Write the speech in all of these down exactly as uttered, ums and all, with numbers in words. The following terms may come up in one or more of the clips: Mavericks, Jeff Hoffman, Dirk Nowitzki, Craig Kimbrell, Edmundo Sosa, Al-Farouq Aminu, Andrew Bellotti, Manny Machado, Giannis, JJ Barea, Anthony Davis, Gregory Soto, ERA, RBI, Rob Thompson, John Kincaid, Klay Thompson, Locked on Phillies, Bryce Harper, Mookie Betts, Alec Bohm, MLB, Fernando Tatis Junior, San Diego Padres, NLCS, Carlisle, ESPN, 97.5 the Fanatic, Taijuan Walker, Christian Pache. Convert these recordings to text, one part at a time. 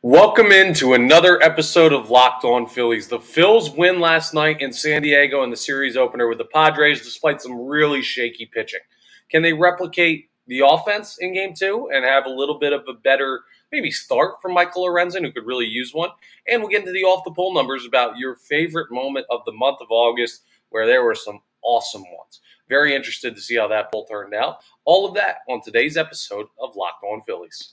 Welcome into another episode of Locked On Phillies. The Phils win last night in San Diego in the series opener with the Padres, despite some really shaky pitching. Can they replicate the offense in game two and have a little bit of a better maybe start from Michael Lorenzen, who could really use one? And we'll get into the off-the-pole numbers about your favorite moment of the month of August, where there were some awesome ones. Very interested to see how that poll turned out. All of that on today's episode of Locked On Phillies.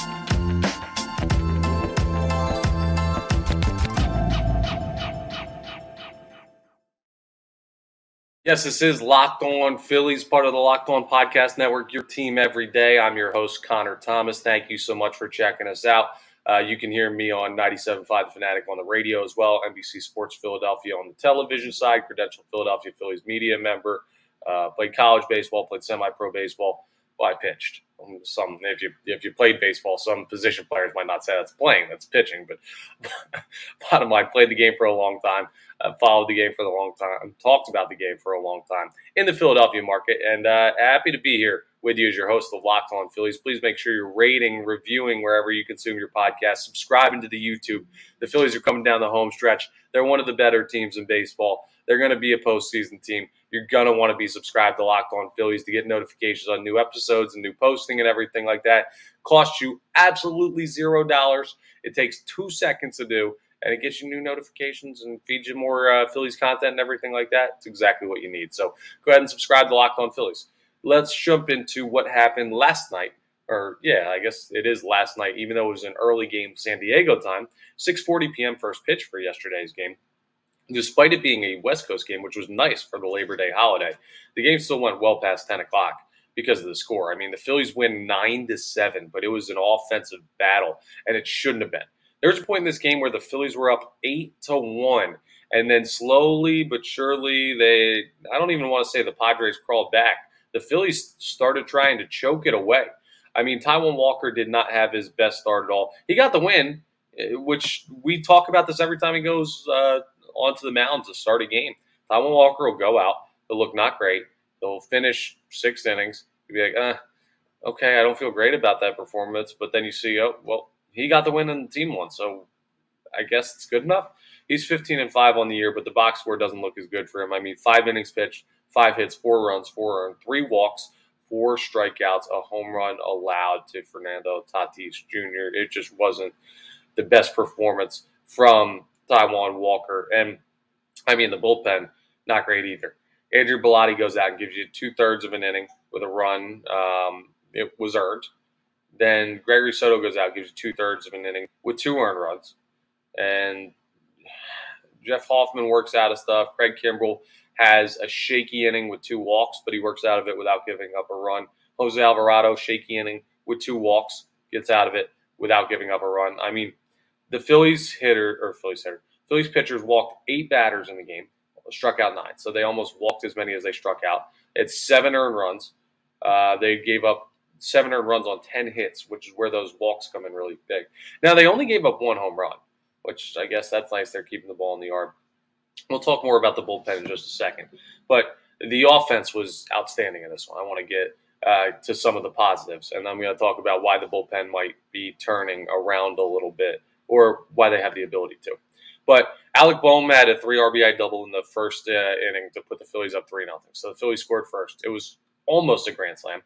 Yes, this is Locked On Phillies, part of the Locked On Podcast Network, your team every day. I'm your host, Connor Thomas. Thank you so much for checking us out. Uh, you can hear me on ninety-seven point five the Fanatic on the radio as well, N B C Sports Philadelphia on the television side, credentialed Philadelphia Phillies media member, uh, played college baseball, played semi-pro baseball. Well, I pitched. Some, if you if you played baseball, some position players might not say that's playing, that's pitching. But bottom line, played the game for a long time, uh, followed the game for a long time, talked about the game for a long time in the Philadelphia market, and uh, happy to be here with you as your host of Locked On Phillies. Please make sure you're rating, reviewing wherever you consume your podcast, subscribing to the YouTube. The Phillies are coming down the home stretch. They're one of the better teams in baseball. They're going to be a postseason team. You're going to want to be subscribed to Locked On Phillies to get notifications on new episodes and new posting and everything like that. Costs you absolutely zero dollars. It takes two seconds to do, and it gets you new notifications and feeds you more uh, Phillies content and everything like that. It's exactly what you need. So go ahead and subscribe to Locked On Phillies. Let's jump into what happened last night. Or, yeah, I guess it is last night, even though it was an early game San Diego time. six forty p.m. first pitch for yesterday's game. Despite it being a West Coast game, which was nice for the Labor Day holiday, the game still went well past ten o'clock because of the score. I mean, the Phillies win nine to seven, but it was an offensive battle, and it shouldn't have been. There was a point in this game where the Phillies were up eight to one, and then slowly but surely they – I don't even want to say the Padres crawled back. The Phillies started trying to choke it away. I mean, Taijuan Walker did not have his best start at all. He got the win, which we talk about this every time he goes uh, onto the mound to start a game. Taijuan Walker will go out. He'll look not great. He'll finish six innings. He'll be like, uh, okay, I don't feel great about that performance. But then you see, oh, well, he got the win and the team won, so I guess it's good enough. He's fifteen and five on the year, but the box score doesn't look as good for him. I mean, five innings pitched, five hits, four runs, four earned, three walks, four strikeouts, a home run allowed to Fernando Tatis Junior It just wasn't the best performance from Taijuan Walker. And, I mean, the bullpen, not great either. Andrew Bellotti goes out and gives you two-thirds of an inning with a run. Um, it was earned. Then Gregory Soto goes out and gives you two-thirds of an inning with two earned runs. And Jeff Hoffman works out of stuff. Craig Kimbrell has a shaky inning with two walks, but he works out of it without giving up a run. Jose Alvarado, shaky inning with two walks, gets out of it without giving up a run. I mean, the Phillies hitter or Phillies hitter, Phillies pitchers walked eight batters in the game, struck out nine. So they almost walked as many as they struck out. It's seven earned runs. Uh, they gave up seven earned runs on ten hits, which is where those walks come in really big. Now, they only gave up one home run, which I guess that's nice. They're keeping the ball in the yard. We'll talk more about the bullpen in just a second. But the offense was outstanding in this one. I want to get uh, to some of the positives, and I'm going to talk about why the bullpen might be turning around a little bit or why they have the ability to. But Alec Bohm had a three R B I double in the first uh, inning to put the Phillies up three nothing. So the Phillies scored first. It was almost a grand slam.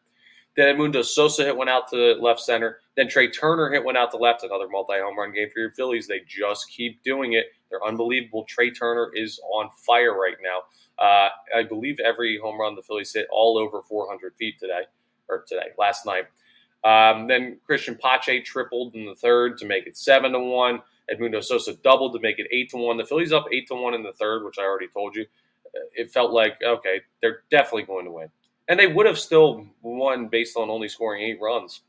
Then Edmundo Sosa hit one out to left center. Then Trey Turner hit one out to left. Another multi-home run game for your Phillies. They just keep doing it. They're unbelievable. Trey Turner is on fire right now. Uh, I believe every home run the Phillies hit all over four hundred feet today, or today, last night. Um, then Christian Pache tripled in the third to make it seven to one. Edmundo Sosa doubled to make it eight to one. The Phillies up eight to one in the third, which I already told you. It felt like, okay, they're definitely going to win. And they would have still won based on only scoring eight runs,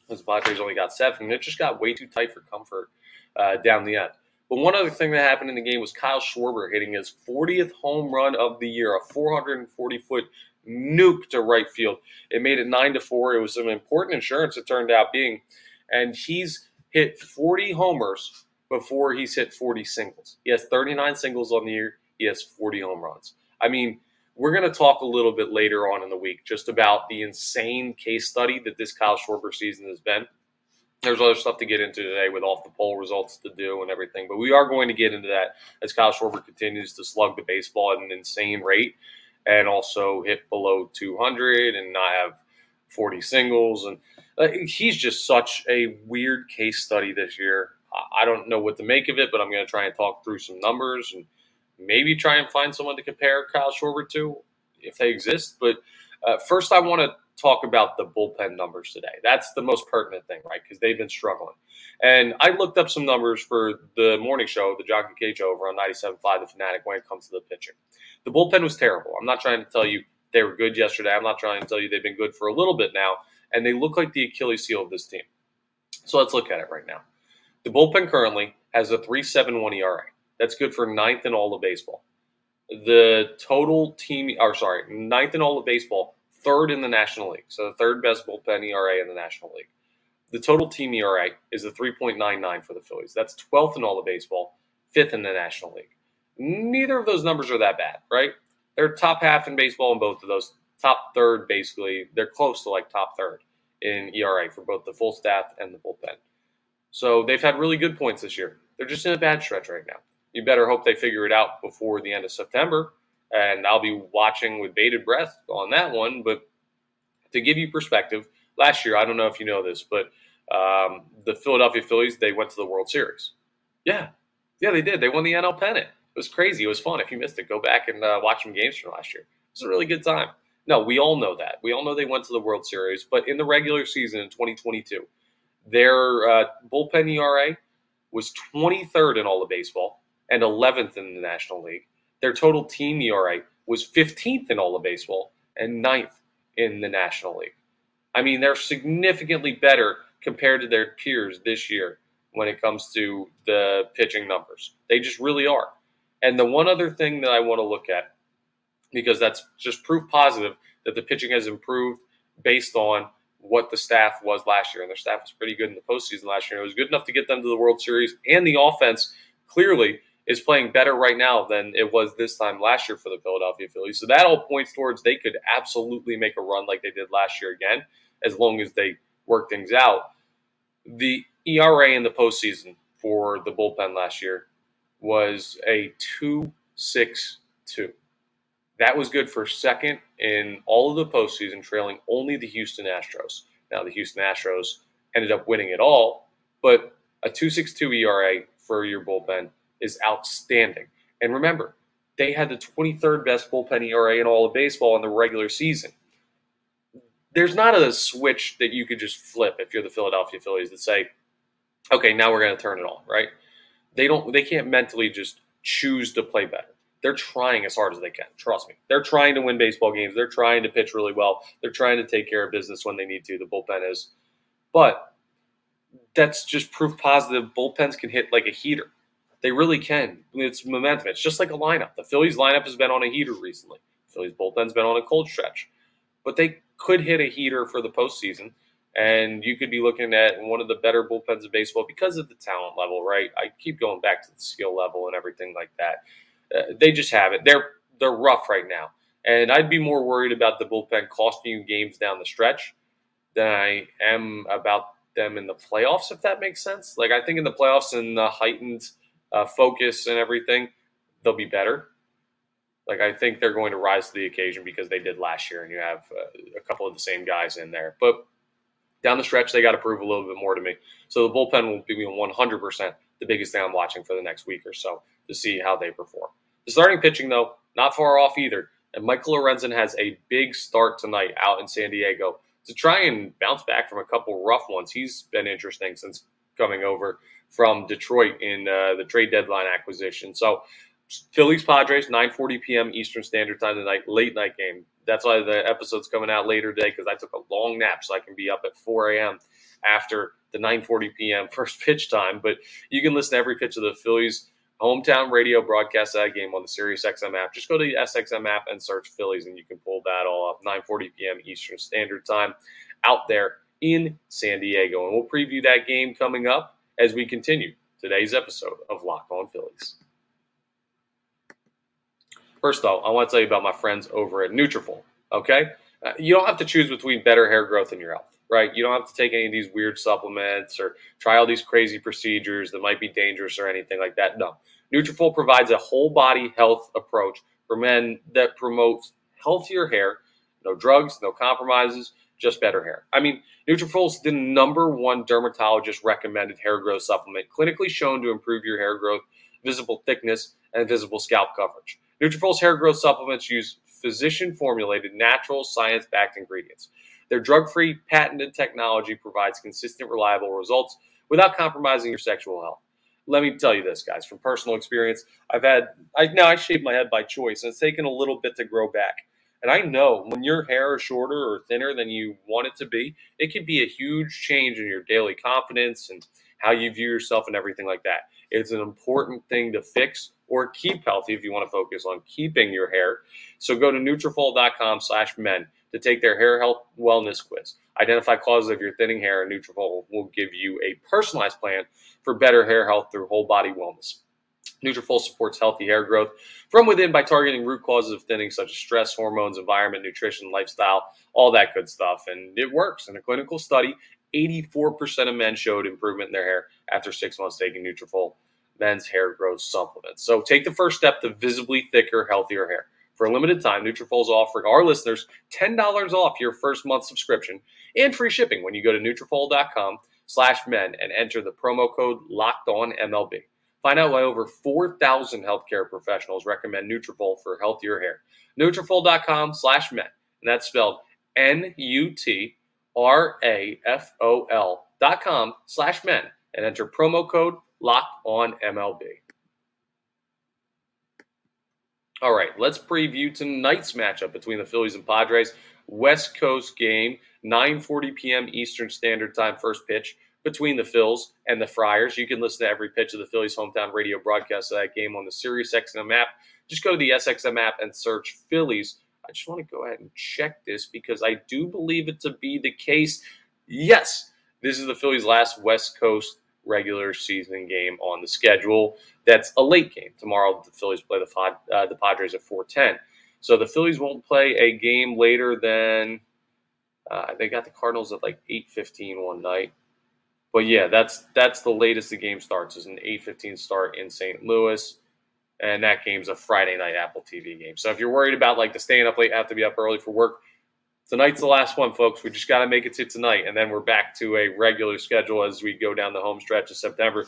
because the Padres only got seven. It just got way too tight for comfort uh, down the end. But one other thing that happened in the game was Kyle Schwarber hitting his fortieth home run of the year, a four hundred forty foot nuked to right field. It made it nine to four. It was an important insurance, it turned out being. And he's hit forty homers before he's hit forty singles. He has thirty-nine singles on the year. He has forty home runs. I mean, we're going to talk a little bit later on in the week just about the insane case study that this Kyle Schwarber season has been. There's other stuff to get into today with off-the-poll results to do and everything, but we are going to get into that as Kyle Schwarber continues to slug the baseball at an insane rate and also hit below two hundred and not have forty singles. And he's just such a weird case study this year. I don't know what to make of it, but I'm going to try and talk through some numbers and maybe try and find someone to compare Kyle Schwarber to if they exist. But uh, first I want to talk about the bullpen numbers today. That's the most pertinent thing, right, because they've been struggling. And I looked up some numbers for the morning show, the John Kincaid show over on ninety-seven point five the Fanatic when it comes to the pitching. The bullpen was terrible. I'm not trying to tell you they were good yesterday. I'm not trying to tell you they've been good for a little bit now, and they look like the Achilles heel of this team. So let's look at it right now. The bullpen currently has a three seventy-one E R A. That's good for ninth in all of baseball. The total team, or sorry, ninth in all of baseball, third in the National League. So the third best bullpen E R A in the National League. The total team E R A is a three point nine nine for the Phillies. That's twelfth in all of baseball, fifth in the National League. Neither of those numbers are that bad, right? They're top half in baseball in both of those. Top third, basically. They're close to like top third in E R A for both the full staff and the bullpen. So they've had really good points this year. They're just in a bad stretch right now. You better hope they figure it out before the end of September, and I'll be watching with bated breath on that one. But to give you perspective, last year, I don't know if you know this, but um, the Philadelphia Phillies, they went to the World Series. Yeah, yeah, they did. They won the N L pennant. It was crazy. It was fun. If you missed it, go back and uh, watch some games from last year. It was a really good time. No, we all know that. We all know they went to the World Series, but in the regular season in twenty twenty-two, their uh, bullpen E R A was twenty-third in all of baseball and eleventh in the National League. Their total team E R A was fifteenth in all of baseball and ninth in the National League. I mean, they're significantly better compared to their peers this year when it comes to the pitching numbers. They just really are. And the one other thing that I want to look at, because that's just proof positive that the pitching has improved based on what the staff was last year. And their staff was pretty good in the postseason last year. It was good enough to get them to the World Series. And the offense clearly is playing better right now than it was this time last year for the Philadelphia Phillies. So that all points towards they could absolutely make a run like they did last year again, as long as they work things out. The E R A in the postseason for the bullpen last year was a two six two. That was good for second in all of the postseason, trailing only the Houston Astros. Now, the Houston Astros ended up winning it all, but a two six two E R A for your bullpen is outstanding. And remember, they had the twenty-third best bullpen E R A in all of baseball in the regular season. There's not a switch that you could just flip if you're the Philadelphia Phillies that say, okay, now we're going to turn it on, right? They don't. They can't mentally just choose to play better. They're trying as hard as they can. Trust me. They're trying to win baseball games. They're trying to pitch really well. They're trying to take care of business when they need to. The bullpen is. But that's just proof positive. Bullpens can hit like a heater. They really can. It's momentum. It's just like a lineup. The Phillies lineup has been on a heater recently. The Phillies bullpen's been on a cold stretch. But they could hit a heater for the postseason. And you could be looking at one of the better bullpens in baseball because of the talent level, right? I keep going back to the skill level and everything like that. Uh, they just have it. They're they're rough right now. And I'd be more worried about the bullpen costing you games down the stretch than I am about them in the playoffs, if that makes sense. Like, I think in the playoffs and the heightened uh, focus and everything, they'll be better. Like, I think they're going to rise to the occasion because they did last year, and you have uh, a couple of the same guys in there. But down the stretch, they got to prove a little bit more to me. So the bullpen will be one hundred percent the biggest thing I'm watching for the next week or so to see how they perform. The starting pitching, though, not far off either. And Michael Lorenzen has a big start tonight out in San Diego to try and bounce back from a couple rough ones. He's been interesting since coming over from Detroit in uh, the trade deadline acquisition. So Phillies Padres, nine forty p.m. Eastern Standard Time tonight, late night game. That's why the episode's coming out later today, because I took a long nap so I can be up at four a.m. after the nine forty p.m. first pitch time. But you can listen to every pitch of the Phillies Hometown radio broadcasts that game on the SiriusXM app. Just go to the S X M app and search Phillies, and you can pull that all up. nine forty p.m. Eastern Standard Time out there in San Diego. And we'll preview that game coming up as we continue today's episode of Locked On Phillies. First off, I want to tell you about my friends over at Nutrafol, okay? Uh, you don't have to choose between better hair growth and your health, right? You don't have to take any of these weird supplements or try all these crazy procedures that might be dangerous or anything like that. No. Nutrafol provides a whole-body health approach for men that promotes healthier hair, no drugs, no compromises, just better hair. I mean, Nutrafol is the number one dermatologist-recommended hair growth supplement, clinically shown to improve your hair growth, visible thickness, and visible scalp coverage. Nutrafol's hair growth supplements use physician-formulated, natural, science-backed ingredients. Their drug-free, patented technology provides consistent, reliable results without compromising your sexual health. Let me tell you this, guys, from personal experience, I've had, I, now I shave my head by choice, and it's taken a little bit to grow back. And I know when your hair is shorter or thinner than you want it to be, it can be a huge change in your daily confidence and how you view yourself and everything like that. It's an important thing to fix or keep healthy if you want to focus on keeping your hair. So go to Nutrafol.com slash men to take their hair health wellness quiz. Identify causes of your thinning hair, and Nutrafol will give you a personalized plan for better hair health through whole body wellness. Nutrafol supports healthy hair growth from within by targeting root causes of thinning such as stress, hormones, environment, nutrition, lifestyle, all that good stuff. And it works. In a clinical study, eighty-four percent of men showed improvement in their hair after six months taking Nutrafol men's hair growth supplements. So take the first step to visibly thicker, healthier hair. For a limited time, Nutrafol is offering our listeners ten dollars off your first month subscription and free shipping when you go to Nutrafol.com slash men and enter the promo code LOCKEDONMLB. Find out why over four thousand healthcare professionals recommend Nutrafol for healthier hair. Nutrafol.com slash men, and that's spelled N-U-T-R-A-F-O-L dot com slash men, and enter promo code LOCKEDONMLB. All right, let's preview tonight's matchup between the Phillies and Padres. West Coast game, nine forty p.m. Eastern Standard Time, first pitch between the Phils and the Friars. You can listen to every pitch of the Phillies' hometown radio broadcast of that game on the SiriusXM app. Just go to the S X M app and search Phillies. I just want to go ahead and check this because I do believe it to be the case. Yes, this is the Phillies' last West Coast regular season game on the schedule. That's a late game. Tomorrow the Phillies play the, pod, uh, the Padres at four ten. So the Phillies won't play a game later than uh, they got the Cardinals at like eight fifteen one night. But, yeah, that's that's the latest the game starts. It's an eight fifteen start in Saint Louis, and that game's a Friday night Apple T V game. So if you're worried about, like, the staying up late, have to be up early for work, tonight's the last one, folks. We just got to make it to tonight, and then we're back to a regular schedule as we go down the home stretch of September,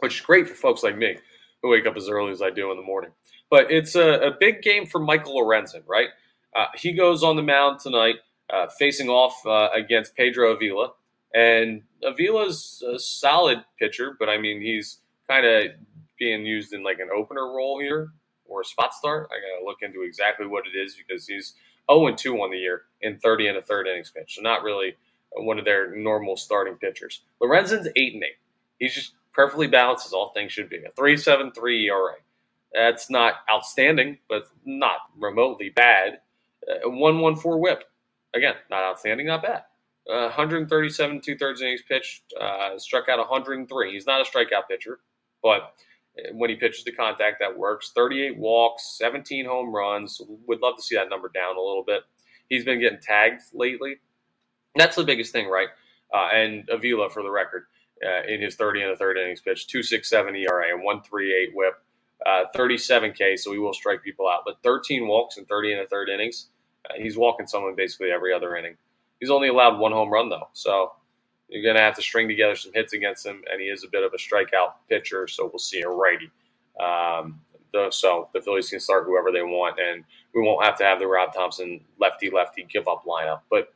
which is great for folks like me who wake up as early as I do in the morning. But it's a, a big game for Michael Lorenzen, right? Uh, he goes on the mound tonight uh, facing off uh, against Pedro Avila. And Avila's a solid pitcher, but, I mean, he's kind of being used in, like, an opener role here or a spot start. I got to look into exactly what it is because he's oh and two on the year in thirty and a third innings pitch, so not really one of their normal starting pitchers. Lorenzen's eight and eight. He's just perfectly balanced as all things should be. A three seventy-three E R A. That's not outstanding, but not remotely bad. A one fourteen whip. Again, not outstanding, not bad. Uh, one thirty-seven two-thirds innings pitched, uh, struck out one hundred three. He's not a strikeout pitcher, but when he pitches to contact, that works. thirty-eight walks, seventeen home runs. Would love to see that number down a little bit. He's been getting tagged lately. That's the biggest thing, right? Uh, and Avila, for the record, uh, in his thirty and a third innings pitched, two sixty-seven E R A and one thirty-eight whip, uh, thirty-seven K, so he will strike people out. But thirteen walks in thirty and a third innings. Uh, he's walking someone basically every other inning. He's only allowed one home run, though, so you're going to have to string together some hits against him, and he is a bit of a strikeout pitcher, so we'll see a righty. Um, the, so the Phillies can start whoever they want, and we won't have to have the Rob Thompson lefty-lefty give-up lineup. But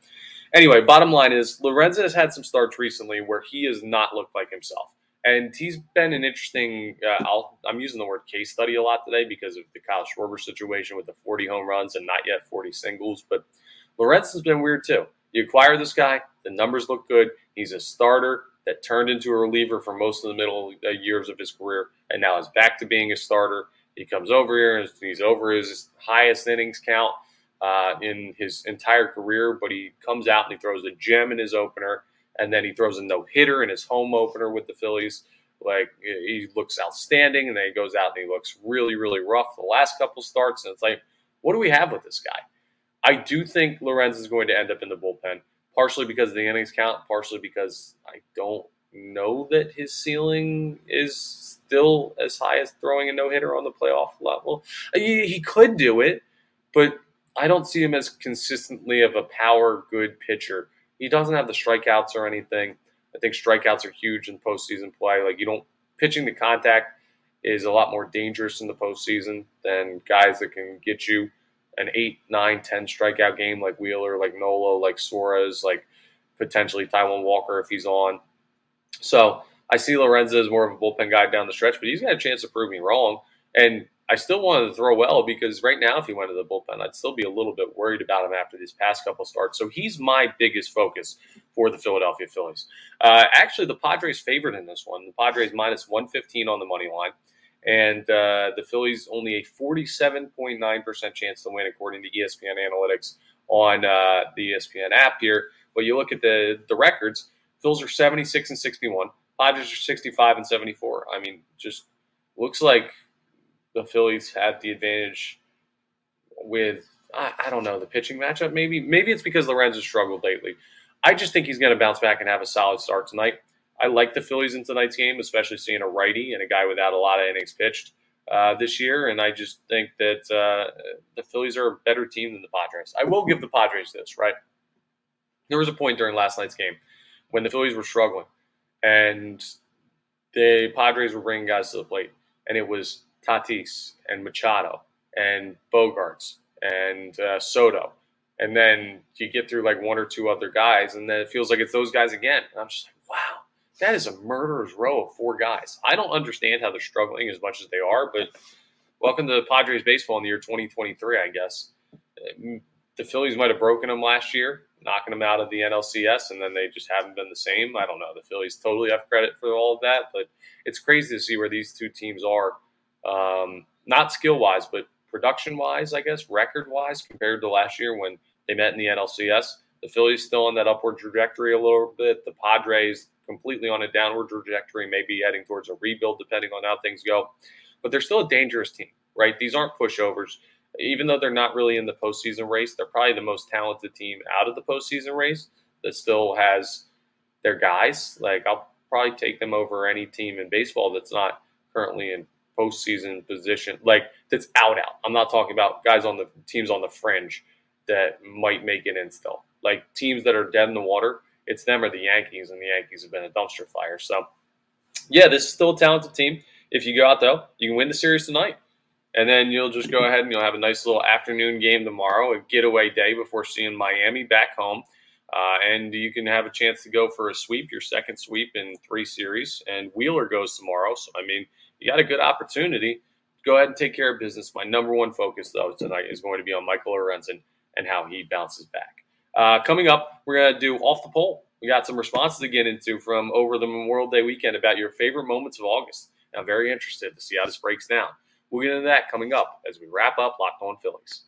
anyway, bottom line is Lorenzen has had some starts recently where he has not looked like himself, and he's been an interesting uh, – I'll, I'm using the word case study a lot today because of the Kyle Schwarber situation with the forty home runs and not yet forty singles, but Lorenzen's been weird too. You acquire this guy, the numbers look good, he's a starter, that turned into a reliever for most of the middle years of his career, and now is back to being a starter. He comes over here, and he's over his highest innings count uh, in his entire career, but he comes out and he throws a gem in his opener, and then he throws a no-hitter in his home opener with the Phillies. Like, he looks outstanding, and then he goes out and he looks really, really rough the last couple starts, and it's like, what do we have with this guy? I do think Lorenzen is going to end up in the bullpen, partially because of the innings count, partially because I don't know that his ceiling is still as high as throwing a no-hitter on the playoff level. He, he could do it, but I don't see him as consistently of a power good pitcher. He doesn't have the strikeouts or anything. I think strikeouts are huge in postseason play. Like, you don't pitching to contact is a lot more dangerous in the postseason than guys that can get you an eight, nine, ten strikeout game like Wheeler, like Nola, like Suarez, like potentially Taijuan Walker if he's on. So I see Lorenzen as more of a bullpen guy down the stretch, but he's got a chance to prove me wrong. And I still wanted to throw well because right now if he went to the bullpen, I'd still be a little bit worried about him after these past couple starts. So he's my biggest focus for the Philadelphia Phillies. Uh, actually, the Padres favored in this one. The Padres minus one fifteen on the money line. And uh, the Phillies only a forty-seven point nine percent chance to win, according to E S P N analytics on uh, the E S P N app here. But you look at the the records, Phillies are seventy-six and sixty-one. Padres are sixty-five and seventy-four. I mean, just looks like the Phillies had the advantage with, I, I don't know, the pitching matchup maybe. Maybe it's because Lorenzen struggled lately. I just think he's going to bounce back and have a solid start tonight. I like the Phillies in tonight's game, especially seeing a righty and a guy without a lot of innings pitched uh, this year. And I just think that uh, the Phillies are a better team than the Padres. I will give the Padres this, right? There was a point during last night's game when the Phillies were struggling and the Padres were bringing guys to the plate. And it was Tatis and Machado and Bogaerts and uh, Soto. And then you get through like one or two other guys, and then it feels like it's those guys again. And I'm just like, wow. That is a murderer's row of four guys. I don't understand how they're struggling as much as they are, but welcome to Padres baseball in the year twenty twenty-three, I guess. The Phillies might have broken them last year, knocking them out of the N L C S, and then they just haven't been the same. I don't know. The Phillies totally have credit for all of that, but it's crazy to see where these two teams are, um, not skill-wise, but production-wise, I guess, record-wise, compared to last year when they met in the N L C S. The Phillies still on that upward trajectory a little bit. The Padres completely on a downward trajectory, maybe heading towards a rebuild depending on how things go. But they're still a dangerous team, right? These aren't pushovers. Even though they're not really in the postseason race, they're probably the most talented team out of the postseason race that still has their guys. Like, I'll probably take them over any team in baseball that's not currently in postseason position, like that's out out. I'm not talking about guys on the teams on the fringe that might make it in still. Like teams that are dead in the water, it's them or the Yankees, and the Yankees have been a dumpster fire. So, yeah, this is still a talented team. If you go out, though, you can win the series tonight, and then you'll just go ahead and you'll have a nice little afternoon game tomorrow, a getaway day before seeing Miami back home, uh, and you can have a chance to go for a sweep, your second sweep in three series, and Wheeler goes tomorrow. So, I mean, you got a good opportunity. Go ahead and take care of business. My number one focus, though, tonight is going to be on Michael Lorenzen and how he bounces back. Uh, coming up, we're going to do Off the Poll. We got some responses to get into from over the Memorial Day weekend about your favorite moments of August. I'm very interested to see how this breaks down. We'll get into that coming up as we wrap up Locked On Phillies.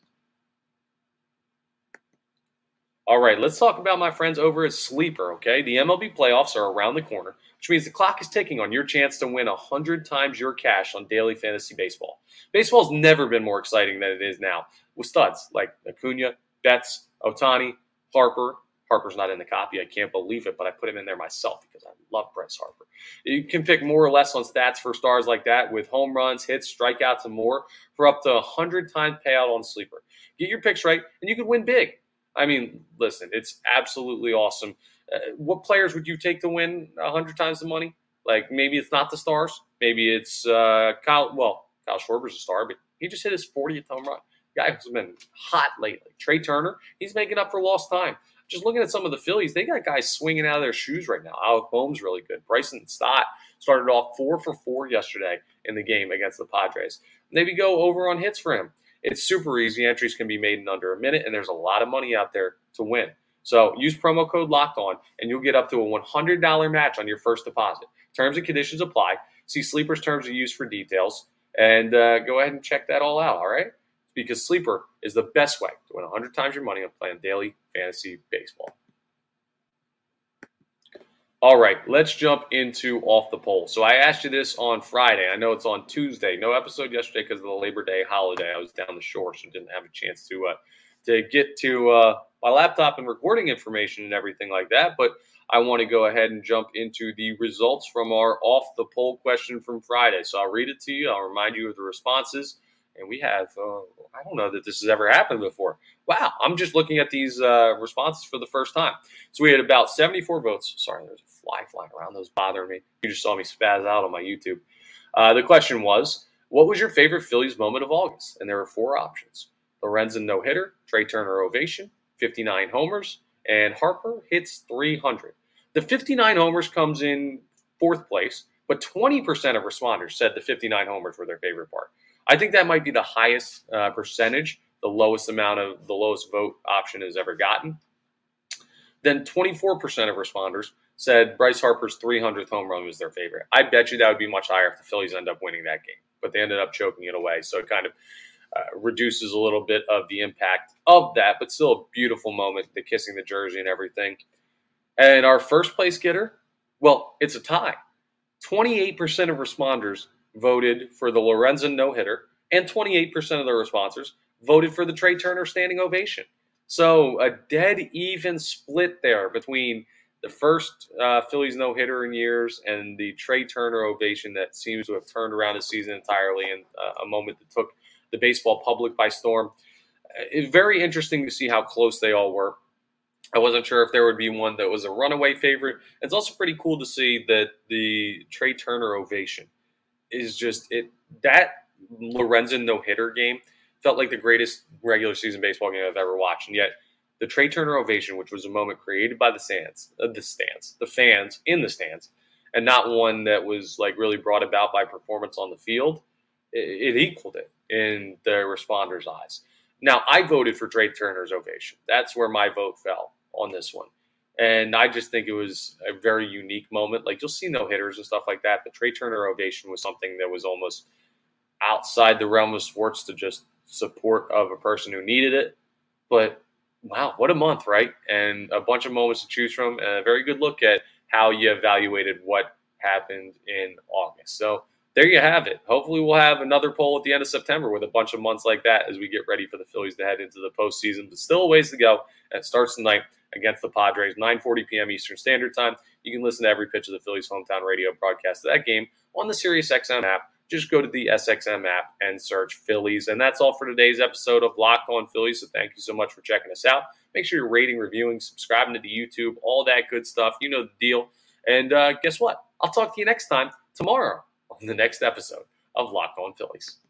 All right, let's talk about my friends over at Sleeper, okay? The M L B playoffs are around the corner, which means the clock is ticking on your chance to win one hundred times your cash on daily fantasy baseball. Baseball's never been more exciting than it is now, with studs like Acuna, Betts, Ohtani, Harper. Harper's not in the copy. I can't believe it, but I put him in there myself because I love Bryce Harper. You can pick more or less on stats for stars like that with home runs, hits, strikeouts, and more for up to one hundred times payout on Sleeper. Get your picks right, and you can win big. I mean, listen, it's absolutely awesome. Uh, what players would you take to win one hundred times the money? Like, maybe it's not the stars. Maybe it's uh, Kyle – well, Kyle Schwarber's a star, but he just hit his fortieth home run. Guy who's been hot lately. Trey Turner, he's making up for lost time. Just looking at some of the Phillies, they got guys swinging out of their shoes right now. Alec Bohm's really good. Bryson Stott started off four for four yesterday in the game against the Padres. Maybe go over on hits for him. It's super easy. Entries can be made in under a minute, and there's a lot of money out there to win. So use promo code LOCKEDON, and you'll get up to a one hundred dollars match on your first deposit. Terms and conditions apply. See Sleeper's terms of use for details, and uh, go ahead and check that all out, all right? Because Sleeper is the best way to win one hundred times your money on playing daily fantasy baseball. All right, let's jump into Off the Poll. So I asked you this on Friday. I know it's on Tuesday. No episode yesterday because of the Labor Day holiday. I was down the shore, so didn't have a chance to uh, to get to uh, my laptop and recording information and everything like that. But I want to go ahead and jump into the results from our Off the Poll question from Friday. So I'll read it to you. I'll remind you of the responses. And we have, uh, I don't know that this has ever happened before. Wow, I'm just looking at these uh, responses for the first time. So we had about seventy-four votes. Sorry, there's a fly flying around. Those bothering me. You just saw me spaz out on my YouTube. Uh, the question was, what was your favorite Phillies moment of August? And there were four options. Lorenzen no-hitter, Trey Turner ovation, fifty-nine homers, and Harper hits three hundred. The fifty-nine homers comes in fourth place, but twenty percent of responders said the fifty-nine homers were their favorite part. I think that might be the highest uh, percentage, the lowest amount of the lowest vote option has ever gotten. Then twenty-four percent of responders said Bryce Harper's three hundredth home run was their favorite. I bet you that would be much higher if the Phillies end up winning that game, but they ended up choking it away. So it kind of uh, reduces a little bit of the impact of that, but still a beautiful moment, the kissing the jersey and everything. And our first place getter, well, it's a tie. twenty-eight percent of responders voted for the Lorenzen no-hitter, and twenty-eight percent of the responders voted for the Trey Turner standing ovation. So a dead even split there between the first uh, Phillies no-hitter in years and the Trey Turner ovation that seems to have turned around the season entirely, and uh, a moment that took the baseball public by storm. It's very interesting to see how close they all were. I wasn't sure if there would be one that was a runaway favorite. It's also pretty cool to see that the Trey Turner ovation is just it. That Lorenzen no-hitter game felt like the greatest regular season baseball game I've ever watched, and yet the Trey Turner ovation, which was a moment created by the stands, uh, the stands, the fans in the stands, and not one that was like really brought about by performance on the field, it, it equaled it in the responders' eyes. Now, I voted for Trey Turner's ovation. That's where my vote fell on this one. And I just think it was a very unique moment. Like, you'll see no-hitters and stuff like that. The Trey Turner ovation was something that was almost outside the realm of sports to just support of a person who needed it. But, wow, what a month, right? And a bunch of moments to choose from, and a very good look at how you evaluated what happened in August. So there you have it. Hopefully we'll have another poll at the end of September with a bunch of months like that as we get ready for the Phillies to head into the postseason. But still a ways to go, and it starts tonight against the Padres, nine forty p.m. Eastern Standard Time. You can listen to every pitch of the Phillies' hometown radio broadcast of that game on the SiriusXM app. Just go to the S X M app and search Phillies. And that's all for today's episode of Locked On Phillies, so thank you so much for checking us out. Make sure you're rating, reviewing, subscribing to the YouTube, all that good stuff. You know the deal. And uh, guess what? I'll talk to you next time, tomorrow, on the next episode of Locked On Phillies.